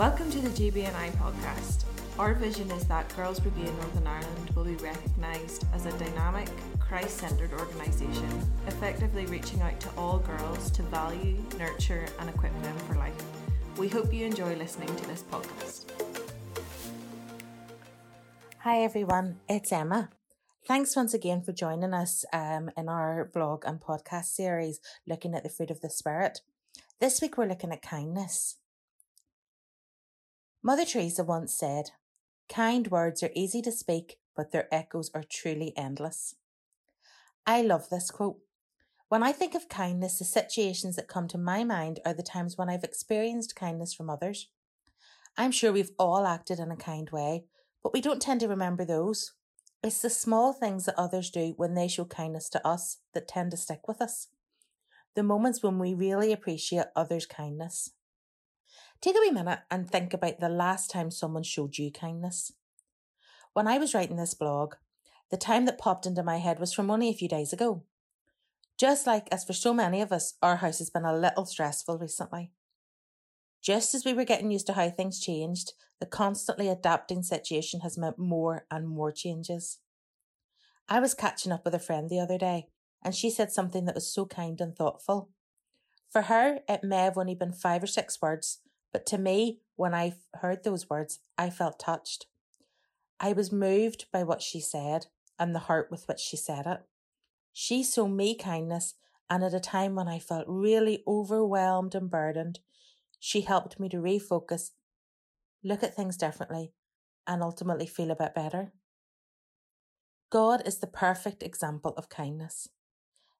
Welcome to the GBNI podcast. Our vision is that Girls' Brigade in Northern Ireland will be recognised as a dynamic, Christ-centred organisation, effectively reaching out to all girls to value, nurture and equip them for life. We hope you enjoy listening to this podcast. Hi everyone, it's Emma. Thanks once again for joining us in our blog and podcast series looking at the Fruit of the Spirit. This week we're looking at kindness. Mother Teresa once said, "Kind words are easy to speak, but their echoes are truly endless." I love this quote. When I think of kindness, the situations that come to my mind are the times when I've experienced kindness from others. I'm sure we've all acted in a kind way, but we don't tend to remember those. It's the small things that others do when they show kindness to us that tend to stick with us. The moments when we really appreciate others' kindness. Take a wee minute and think about the last time someone showed you kindness. When I was writing this blog, the time that popped into my head was from only a few days ago. Just like as for so many of us, our house has been a little stressful recently. Just as we were getting used to how things changed, the constantly adapting situation has meant more and more changes. I was catching up with a friend the other day, and she said something that was so kind and thoughtful. For her, it may have only been 5 or 6 words, but to me, when I heard those words, I felt touched. I was moved by what she said and the heart with which she said it. She showed me kindness, and at a time when I felt really overwhelmed and burdened, she helped me to refocus, look at things differently, and ultimately feel a bit better. God is the perfect example of kindness.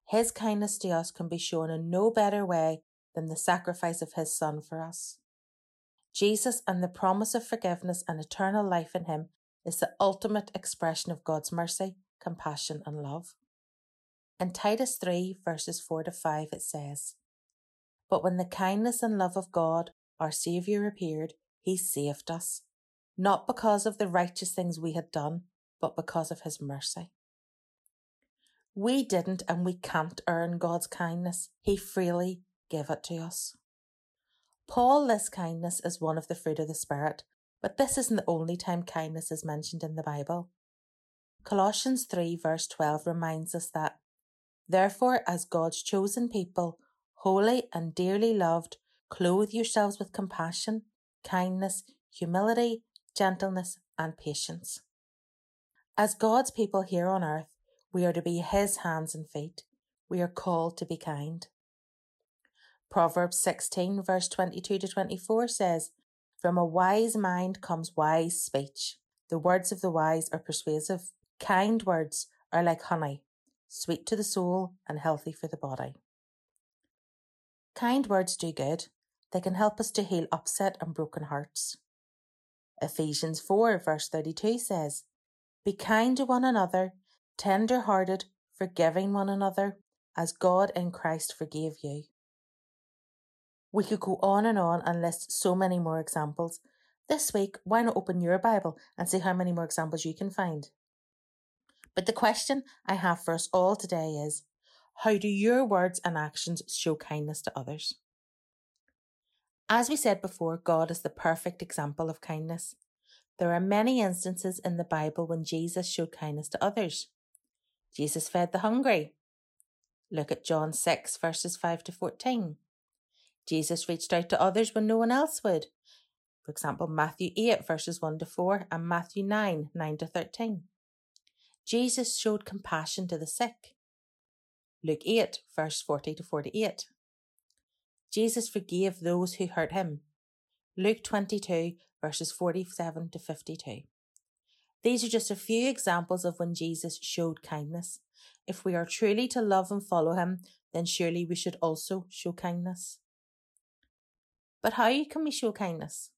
His kindness to us can be shown in no better way than the sacrifice of his Son for us. Jesus and the promise of forgiveness and eternal life in him is the ultimate expression of God's mercy, compassion and love. In Titus 3 verses 4 to 5 it says, "But when the kindness and love of God, our Saviour, appeared, he saved us, not because of the righteous things we had done, but because of his mercy." We didn't and we can't earn God's kindness. He freely gave it to us. Paul lists kindness as one of the fruit of the Spirit, but this isn't the only time kindness is mentioned in the Bible. Colossians 3 verse 12 reminds us that, "Therefore, as God's chosen people, holy and dearly loved, clothe yourselves with compassion, kindness, humility, gentleness and patience." As God's people here on earth, we are to be his hands and feet. We are called to be kind. Proverbs 16 verse 22 to 24 says, "From a wise mind comes wise speech. The words of the wise are persuasive. Kind words are like honey, sweet to the soul and healthy for the body." Kind words do good. They can help us to heal upset and broken hearts. Ephesians 4 verse 32 says, "Be kind to one another, tender-hearted, forgiving one another, as God in Christ forgave you." We could go on and list so many more examples. This week, why not open your Bible and see how many more examples you can find? But the question I have for us all today is, how do your words and actions show kindness to others? As we said before, God is the perfect example of kindness. There are many instances in the Bible when Jesus showed kindness to others. Jesus fed the hungry. Look at John 6 verses 5 to 14. Jesus reached out to others when no one else would. For example, Matthew 8 verses 1 to 4 and Matthew 9, 9 to 13. Jesus showed compassion to the sick. Luke 8 verse 40 to 48. Jesus forgave those who hurt him. Luke 22 verses 47 to 52. These are just a few examples of when Jesus showed kindness. If we are truly to love and follow him, then surely we should also show kindness. But how can we show kindness?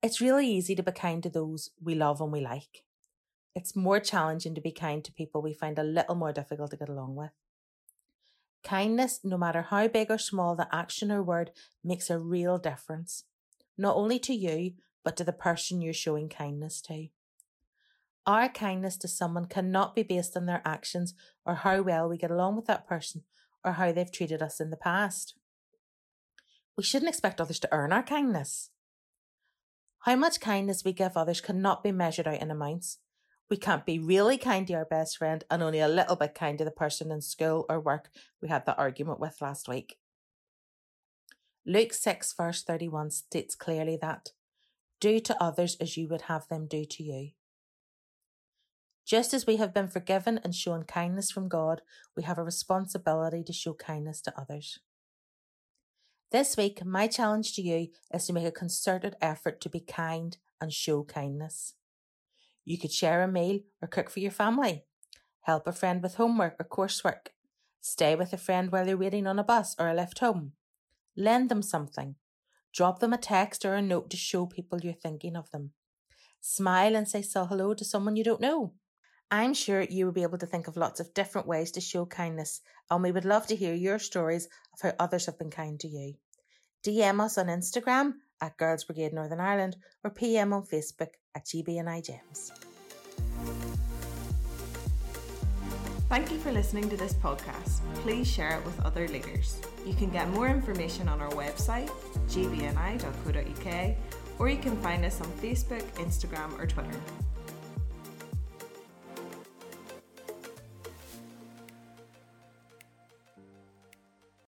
It's really easy to be kind to those we love and we like. It's more challenging to be kind to people we find a little more difficult to get along with. Kindness, no matter how big or small the action or word, makes a real difference, not only to you, but to the person you're showing kindness to. Our kindness to someone cannot be based on their actions or how well we get along with that person or how they've treated us in the past. we shouldn't expect others to earn our kindness. How much kindness we give others cannot be measured out in amounts. We can't be really kind to our best friend and only a little bit kind to the person in school or work we had that argument with last week. Luke 6 verse 31 states clearly that, "Do to others as you would have them do to you." Just as we have been forgiven and shown kindness from God, we have a responsibility to show kindness to others. This week, my challenge to you is to make a concerted effort to be kind and show kindness. You could share a meal or cook for your family, help a friend with homework or coursework, stay with a friend while they're waiting on a bus or a lift home, lend them something, drop them a text or a note to show people you're thinking of them, smile and say hello to someone you don't know. I'm sure you will be able to think of lots of different ways to show kindness, and we would love to hear your stories of how others have been kind to you. DM us on Instagram at Girls' Brigade Northern Ireland or PM on Facebook at GBNI Gems. Thank you for listening to this podcast. Please share it with other leaders. You can get more information on our website, gbni.co.uk, or you can find us on Facebook, Instagram or Twitter.